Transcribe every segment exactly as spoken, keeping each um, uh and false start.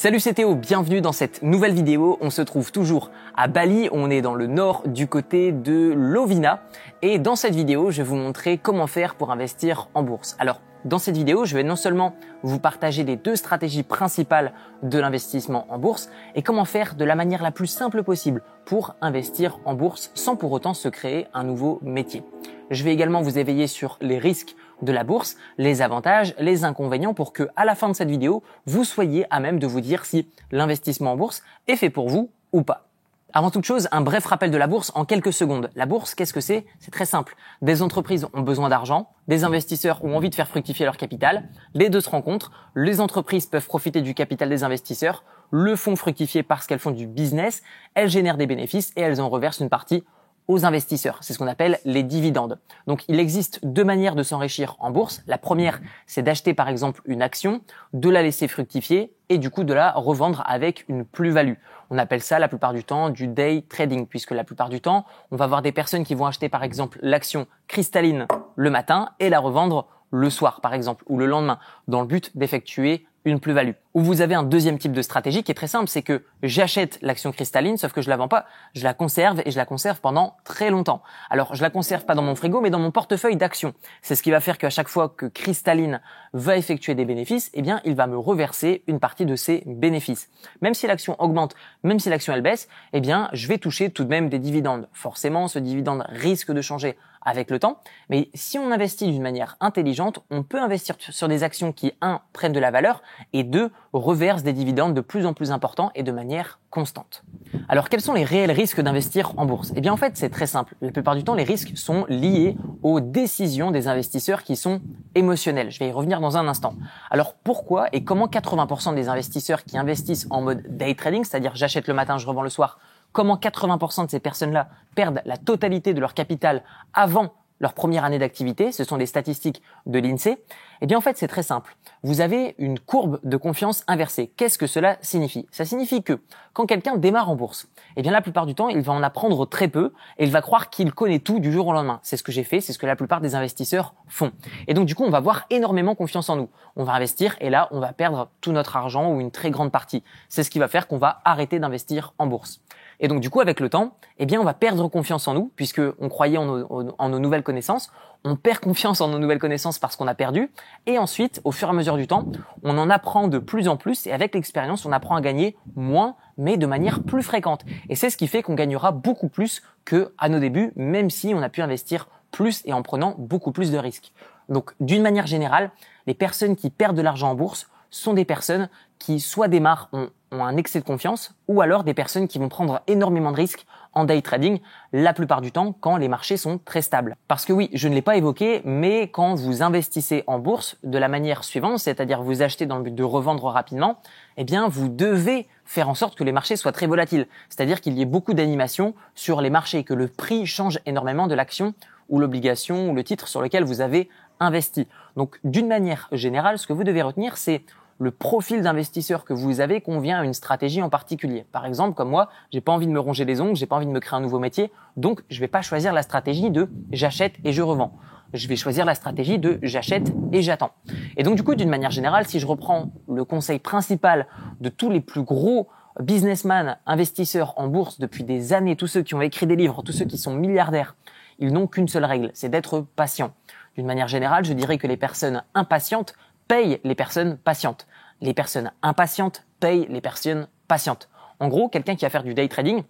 Salut, c'est Théo, bienvenue dans cette nouvelle vidéo. On se trouve toujours à Bali, on est dans le nord du côté de Lovina et dans cette vidéo, je vais vous montrer comment faire pour investir en bourse. Alors, dans cette vidéo, je vais non seulement vous partager les deux stratégies principales de l'investissement en bourse et comment faire de la manière la plus simple possible pour investir en bourse sans pour autant se créer un nouveau métier. Je vais également vous éveiller sur les risques de la bourse, les avantages, les inconvénients pour que, à la fin de cette vidéo, vous soyez à même de vous dire si l'investissement en bourse est fait pour vous ou pas. Avant toute chose, un bref rappel de la bourse en quelques secondes. La bourse, qu'est-ce que c'est? C'est très simple. Des entreprises ont besoin d'argent, des investisseurs ont envie de faire fructifier leur capital. Les deux se rencontrent, les entreprises peuvent profiter du capital des investisseurs, le font fructifier parce qu'elles font du business, elles génèrent des bénéfices et elles en reversent une partie aux investisseurs. C'est ce qu'on appelle les dividendes. Donc, il existe deux manières de s'enrichir en bourse. La première, c'est d'acheter par exemple une action, de la laisser fructifier et du coup de la revendre avec une plus-value. On appelle ça la plupart du temps du day trading puisque la plupart du temps, on va avoir des personnes qui vont acheter par exemple l'action Cristaline le matin et la revendre le soir par exemple ou le lendemain dans le but d'effectuer une plus-value. Ou vous avez un deuxième type de stratégie qui est très simple, c'est que j'achète l'action Cristaline, sauf que je la vends pas, je la conserve et je la conserve pendant très longtemps. Alors, je la conserve pas dans mon frigo, mais dans mon portefeuille d'actions. C'est ce qui va faire qu'à chaque fois que Cristaline va effectuer des bénéfices, eh bien, il va me reverser une partie de ses bénéfices. Même si l'action augmente, même si l'action elle baisse, eh bien, je vais toucher tout de même des dividendes. Forcément, ce dividende risque de changer avec le temps, mais si on investit d'une manière intelligente, on peut investir sur des actions qui, un, prennent de la valeur et deux, reversent des dividendes de plus en plus importants et de manière constante. Alors, quels sont les réels risques d'investir en bourse? Eh bien, en fait, c'est très simple. La plupart du temps, les risques sont liés aux décisions des investisseurs qui sont émotionnelles. Je vais y revenir dans un instant. Alors, pourquoi et comment quatre-vingts pour cent des investisseurs qui investissent en mode day trading, c'est-à-dire j'achète le matin, je revends le soir, comment quatre-vingts pour cent de ces personnes-là perdent la totalité de leur capital avant leur première année d'activité, ce sont des statistiques de l'INSEE. Eh bien, en fait, c'est très simple. Vous avez une courbe de confiance inversée. Qu'est-ce que cela signifie? Ça signifie que quand quelqu'un démarre en bourse, eh bien, la plupart du temps, il va en apprendre très peu et il va croire qu'il connaît tout du jour au lendemain. C'est ce que j'ai fait, c'est ce que la plupart des investisseurs font. Et donc, du coup, on va avoir énormément confiance en nous. On va investir et là, on va perdre tout notre argent ou une très grande partie. C'est ce qui va faire qu'on va arrêter d'investir en bourse. Et donc, du coup, avec le temps, eh bien, on va perdre confiance en nous puisque on croyait en nos, en nos nouvelles connaissances. On perd confiance en nos nouvelles connaissances parce qu'on a perdu. Et ensuite, au fur et à mesure du temps, on en apprend de plus en plus. Et avec l'expérience, on apprend à gagner moins, mais de manière plus fréquente. Et c'est ce qui fait qu'on gagnera beaucoup plus qu'à nos débuts, même si on a pu investir plus et en prenant beaucoup plus de risques. Donc, d'une manière générale, les personnes qui perdent de l'argent en bourse sont des personnes qui soit démarrent, ont, ont un excès de confiance, ou alors des personnes qui vont prendre énormément de risques en day trading, la plupart du temps quand les marchés sont très stables. Parce que oui, je ne l'ai pas évoqué, mais quand vous investissez en bourse de la manière suivante, c'est-à-dire vous achetez dans le but de revendre rapidement, eh bien vous devez faire en sorte que les marchés soient très volatiles, c'est-à-dire qu'il y ait beaucoup d'animation sur les marchés, que le prix change énormément de l'action ou l'obligation ou le titre sur lequel vous avez investi. Donc, d'une manière générale, ce que vous devez retenir, c'est le profil d'investisseur que vous avez convient à une stratégie en particulier. Par exemple, comme moi, j'ai pas envie de me ronger les ongles, j'ai pas envie de me créer un nouveau métier, donc je vais pas choisir la stratégie de j'achète et je revends. Je vais choisir la stratégie de j'achète et j'attends. Et donc, du coup, d'une manière générale, si je reprends le conseil principal de tous les plus gros businessmen, investisseurs en bourse depuis des années, tous ceux qui ont écrit des livres, tous ceux qui sont milliardaires, ils n'ont qu'une seule règle, c'est d'être patient. D'une manière générale, je dirais que les personnes impatientes payent les personnes patientes. Les personnes impatientes payent les personnes patientes. En gros, quelqu'un qui va faire du day trading,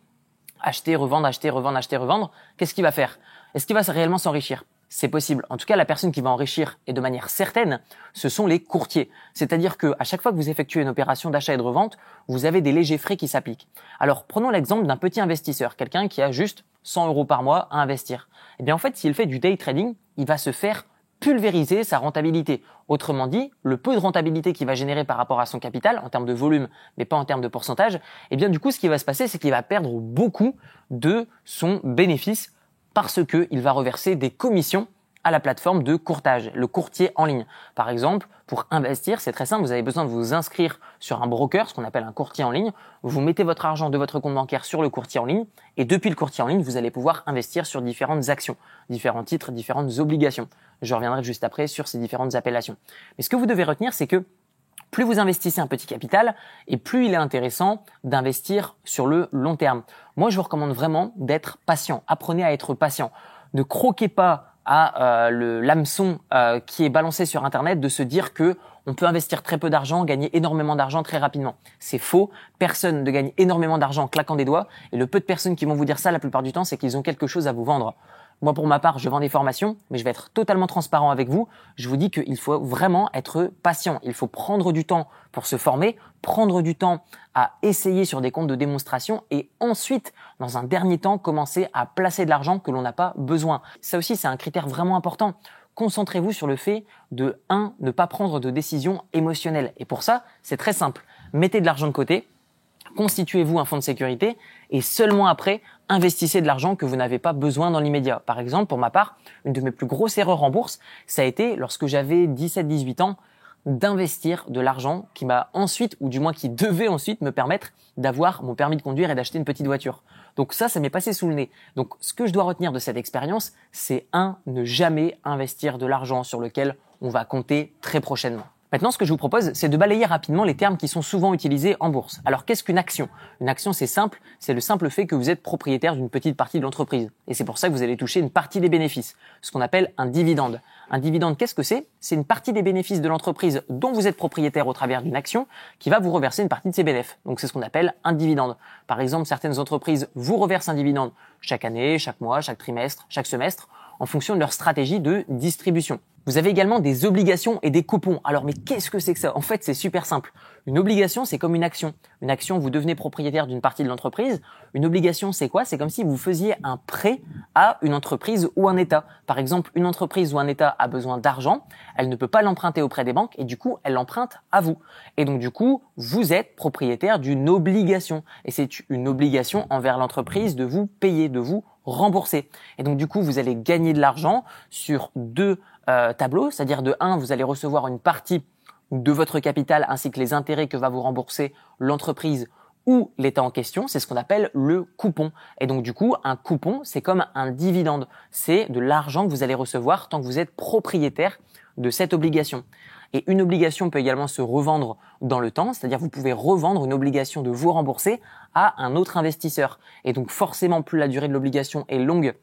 acheter, revendre, acheter, revendre, acheter, revendre, qu'est-ce qu'il va faire? Est-ce qu'il va réellement s'enrichir? C'est possible. En tout cas, la personne qui va enrichir, et de manière certaine, ce sont les courtiers. C'est-à-dire que à chaque fois que vous effectuez une opération d'achat et de revente, vous avez des légers frais qui s'appliquent. Alors, prenons l'exemple d'un petit investisseur, quelqu'un qui a juste cent euros par mois à investir. Eh bien, en fait, s'il fait du day trading, il va se faire pulvériser sa rentabilité. Autrement dit, le peu de rentabilité qu'il va générer par rapport à son capital, en termes de volume, mais pas en termes de pourcentage, eh bien, du coup, ce qui va se passer, c'est qu'il va perdre beaucoup de son bénéfice parce qu'il va reverser des commissions à la plateforme de courtage, le courtier en ligne. Par exemple, pour investir, c'est très simple, vous avez besoin de vous inscrire sur un broker, ce qu'on appelle un courtier en ligne. Vous mettez votre argent de votre compte bancaire sur le courtier en ligne et depuis le courtier en ligne, vous allez pouvoir investir sur différentes actions, différents titres, différentes obligations. Je reviendrai juste après sur ces différentes appellations. Mais ce que vous devez retenir, c'est que Plus vous investissez un petit capital et plus il est intéressant d'investir sur le long terme. Moi, je vous recommande vraiment d'être patient. Apprenez à être patient. Ne croquez pas à euh, le l'hameçon euh, qui est balancé sur Internet de se dire que on peut investir très peu d'argent, gagner énormément d'argent très rapidement. C'est faux. Personne ne gagne énormément d'argent en claquant des doigts. Et le peu de personnes qui vont vous dire ça la plupart du temps, c'est qu'ils ont quelque chose à vous vendre. Moi, pour ma part, je vends des formations, mais je vais être totalement transparent avec vous. Je vous dis qu'il faut vraiment être patient. Il faut prendre du temps pour se former, prendre du temps à essayer sur des comptes de démonstration et ensuite, dans un dernier temps, commencer à placer de l'argent que l'on n'a pas besoin. Ça aussi, c'est un critère vraiment important. Concentrez-vous sur le fait de, un, ne pas prendre de décision émotionnelle. Et pour ça, c'est très simple. Mettez de l'argent de côté. Constituez-vous un fonds de sécurité et seulement après, investissez de l'argent que vous n'avez pas besoin dans l'immédiat. Par exemple, pour ma part, une de mes plus grosses erreurs en bourse, ça a été lorsque j'avais dix-sept dix-huit ans d'investir de l'argent qui m'a ensuite, ou du moins qui devait ensuite me permettre d'avoir mon permis de conduire et d'acheter une petite voiture. Donc ça, ça m'est passé sous le nez. Donc ce que je dois retenir de cette expérience, c'est un, ne jamais investir de l'argent sur lequel on va compter très prochainement. Maintenant, ce que je vous propose, c'est de balayer rapidement les termes qui sont souvent utilisés en bourse. Alors, qu'est-ce qu'une action ? Une action, c'est simple, c'est le simple fait que vous êtes propriétaire d'une petite partie de l'entreprise. Et c'est pour ça que vous allez toucher une partie des bénéfices, ce qu'on appelle un dividende. Un dividende, qu'est-ce que c'est ? C'est une partie des bénéfices de l'entreprise dont vous êtes propriétaire au travers d'une action qui va vous reverser une partie de ses bénéfices. Donc, c'est ce qu'on appelle un dividende. Par exemple, certaines entreprises vous reversent un dividende chaque année, chaque mois, chaque trimestre, chaque semestre, en fonction de leur stratégie de distribution. Vous avez également des obligations et des coupons. Alors, mais qu'est-ce que c'est que ça ? En fait, c'est super simple. Une obligation, c'est comme une action. Une action, vous devenez propriétaire d'une partie de l'entreprise. Une obligation, c'est quoi ? C'est comme si vous faisiez un prêt à une entreprise ou un État. Par exemple, une entreprise ou un État a besoin d'argent. Elle ne peut pas l'emprunter auprès des banques et du coup, elle l'emprunte à vous. Et donc, du coup, vous êtes propriétaire d'une obligation. Et c'est une obligation envers l'entreprise de vous payer, de vous rembourser. Et donc, du coup, vous allez gagner de l'argent sur deux Euh, tableau, c'est-à-dire de un, vous allez recevoir une partie de votre capital ainsi que les intérêts que va vous rembourser l'entreprise ou l'État en question, c'est ce qu'on appelle le coupon. Et donc du coup, un coupon, c'est comme un dividende, c'est de l'argent que vous allez recevoir tant que vous êtes propriétaire de cette obligation. Et une obligation peut également se revendre dans le temps, c'est-à-dire vous pouvez revendre une obligation de vous rembourser à un autre investisseur. Et donc forcément, plus la durée de l'obligation est longue,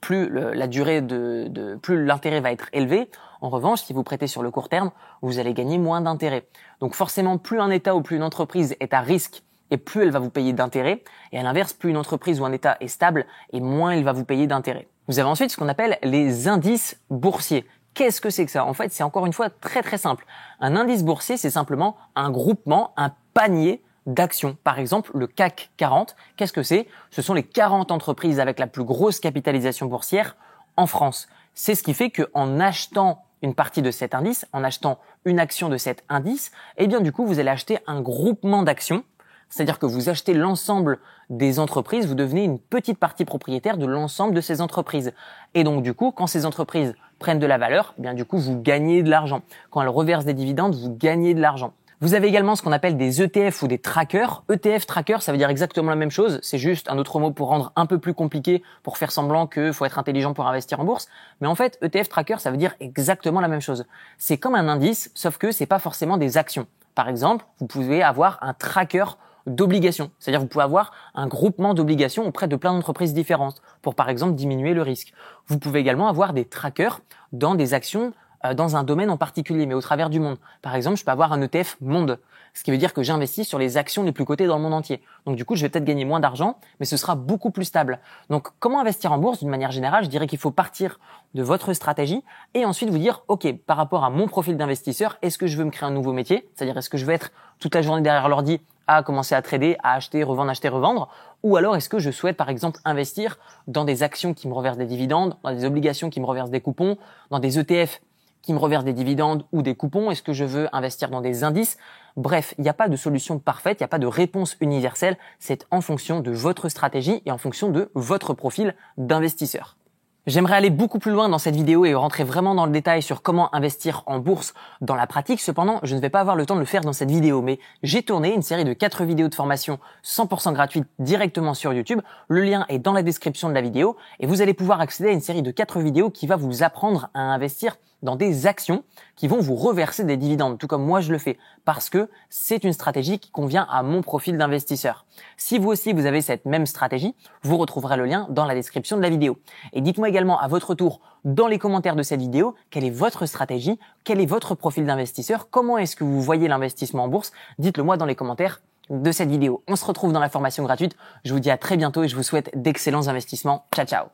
plus le, la durée de, de plus l'intérêt va être élevé. En revanche, si vous prêtez sur le court terme, vous allez gagner moins d'intérêt. Donc forcément, plus un État ou plus une entreprise est à risque et plus elle va vous payer d'intérêt. Et à l'inverse, plus une entreprise ou un État est stable et moins elle va vous payer d'intérêt. Vous avez ensuite ce qu'on appelle les indices boursiers. Qu'est-ce que c'est que ça ? En fait, c'est encore une fois très très simple. Un indice boursier, c'est simplement un groupement, un panier d'actions. Par exemple, le C A C quarante, qu'est-ce que c'est ? Ce sont les quarante entreprises avec la plus grosse capitalisation boursière en France. C'est ce qui fait qu'en achetant une partie de cet indice, en achetant une action de cet indice, eh bien du coup, vous allez acheter un groupement d'actions, c'est-à-dire que vous achetez l'ensemble des entreprises, vous devenez une petite partie propriétaire de l'ensemble de ces entreprises. Et donc du coup, quand ces entreprises prennent de la valeur, eh bien du coup, vous gagnez de l'argent. Quand elles reversent des dividendes, vous gagnez de l'argent. Vous avez également ce qu'on appelle des E T F ou des trackers. E T F, tracker, ça veut dire exactement la même chose. C'est juste un autre mot pour rendre un peu plus compliqué, pour faire semblant qu'il faut être intelligent pour investir en bourse. Mais en fait, E T F, tracker, ça veut dire exactement la même chose. C'est comme un indice, sauf que c'est pas forcément des actions. Par exemple, vous pouvez avoir un tracker d'obligations. C'est-à-dire, vous pouvez avoir un groupement d'obligations auprès de plein d'entreprises différentes pour, par exemple, diminuer le risque. Vous pouvez également avoir des trackers dans des actions dans un domaine en particulier, mais au travers du monde. Par exemple, je peux avoir un E T F monde, ce qui veut dire que j'investis sur les actions les plus cotées dans le monde entier. Donc du coup, je vais peut-être gagner moins d'argent, mais ce sera beaucoup plus stable. Donc comment investir en bourse d'une manière générale ? Je dirais qu'il faut partir de votre stratégie et ensuite vous dire, ok, par rapport à mon profil d'investisseur, est-ce que je veux me créer un nouveau métier ? C'est-à-dire, est-ce que je veux être toute la journée derrière l'ordi à commencer à trader, à acheter, revendre, acheter, revendre ? Ou alors, est-ce que je souhaite, par exemple, investir dans des actions qui me reversent des dividendes, dans des obligations qui me reversent des coupons, dans des E T F qui me reverse des dividendes ou des coupons? Est-ce que je veux investir dans des indices? Bref, il n'y a pas de solution parfaite, il n'y a pas de réponse universelle. C'est en fonction de votre stratégie et en fonction de votre profil d'investisseur. J'aimerais aller beaucoup plus loin dans cette vidéo et rentrer vraiment dans le détail sur comment investir en bourse dans la pratique. Cependant, je ne vais pas avoir le temps de le faire dans cette vidéo, mais j'ai tourné une série de quatre vidéos de formation cent pour cent gratuites directement sur YouTube. Le lien est dans la description de la vidéo et vous allez pouvoir accéder à une série de quatre vidéos qui va vous apprendre à investir dans des actions qui vont vous reverser des dividendes, tout comme moi je le fais, parce que c'est une stratégie qui convient à mon profil d'investisseur. Si vous aussi vous avez cette même stratégie, vous retrouverez le lien dans la description de la vidéo. Et dites-moi également à votre tour dans les commentaires de cette vidéo, quelle est votre stratégie, quel est votre profil d'investisseur, comment est-ce que vous voyez l'investissement en bourse, dites-le moi dans les commentaires de cette vidéo. On se retrouve dans la formation gratuite, je vous dis à très bientôt et je vous souhaite d'excellents investissements. Ciao ciao.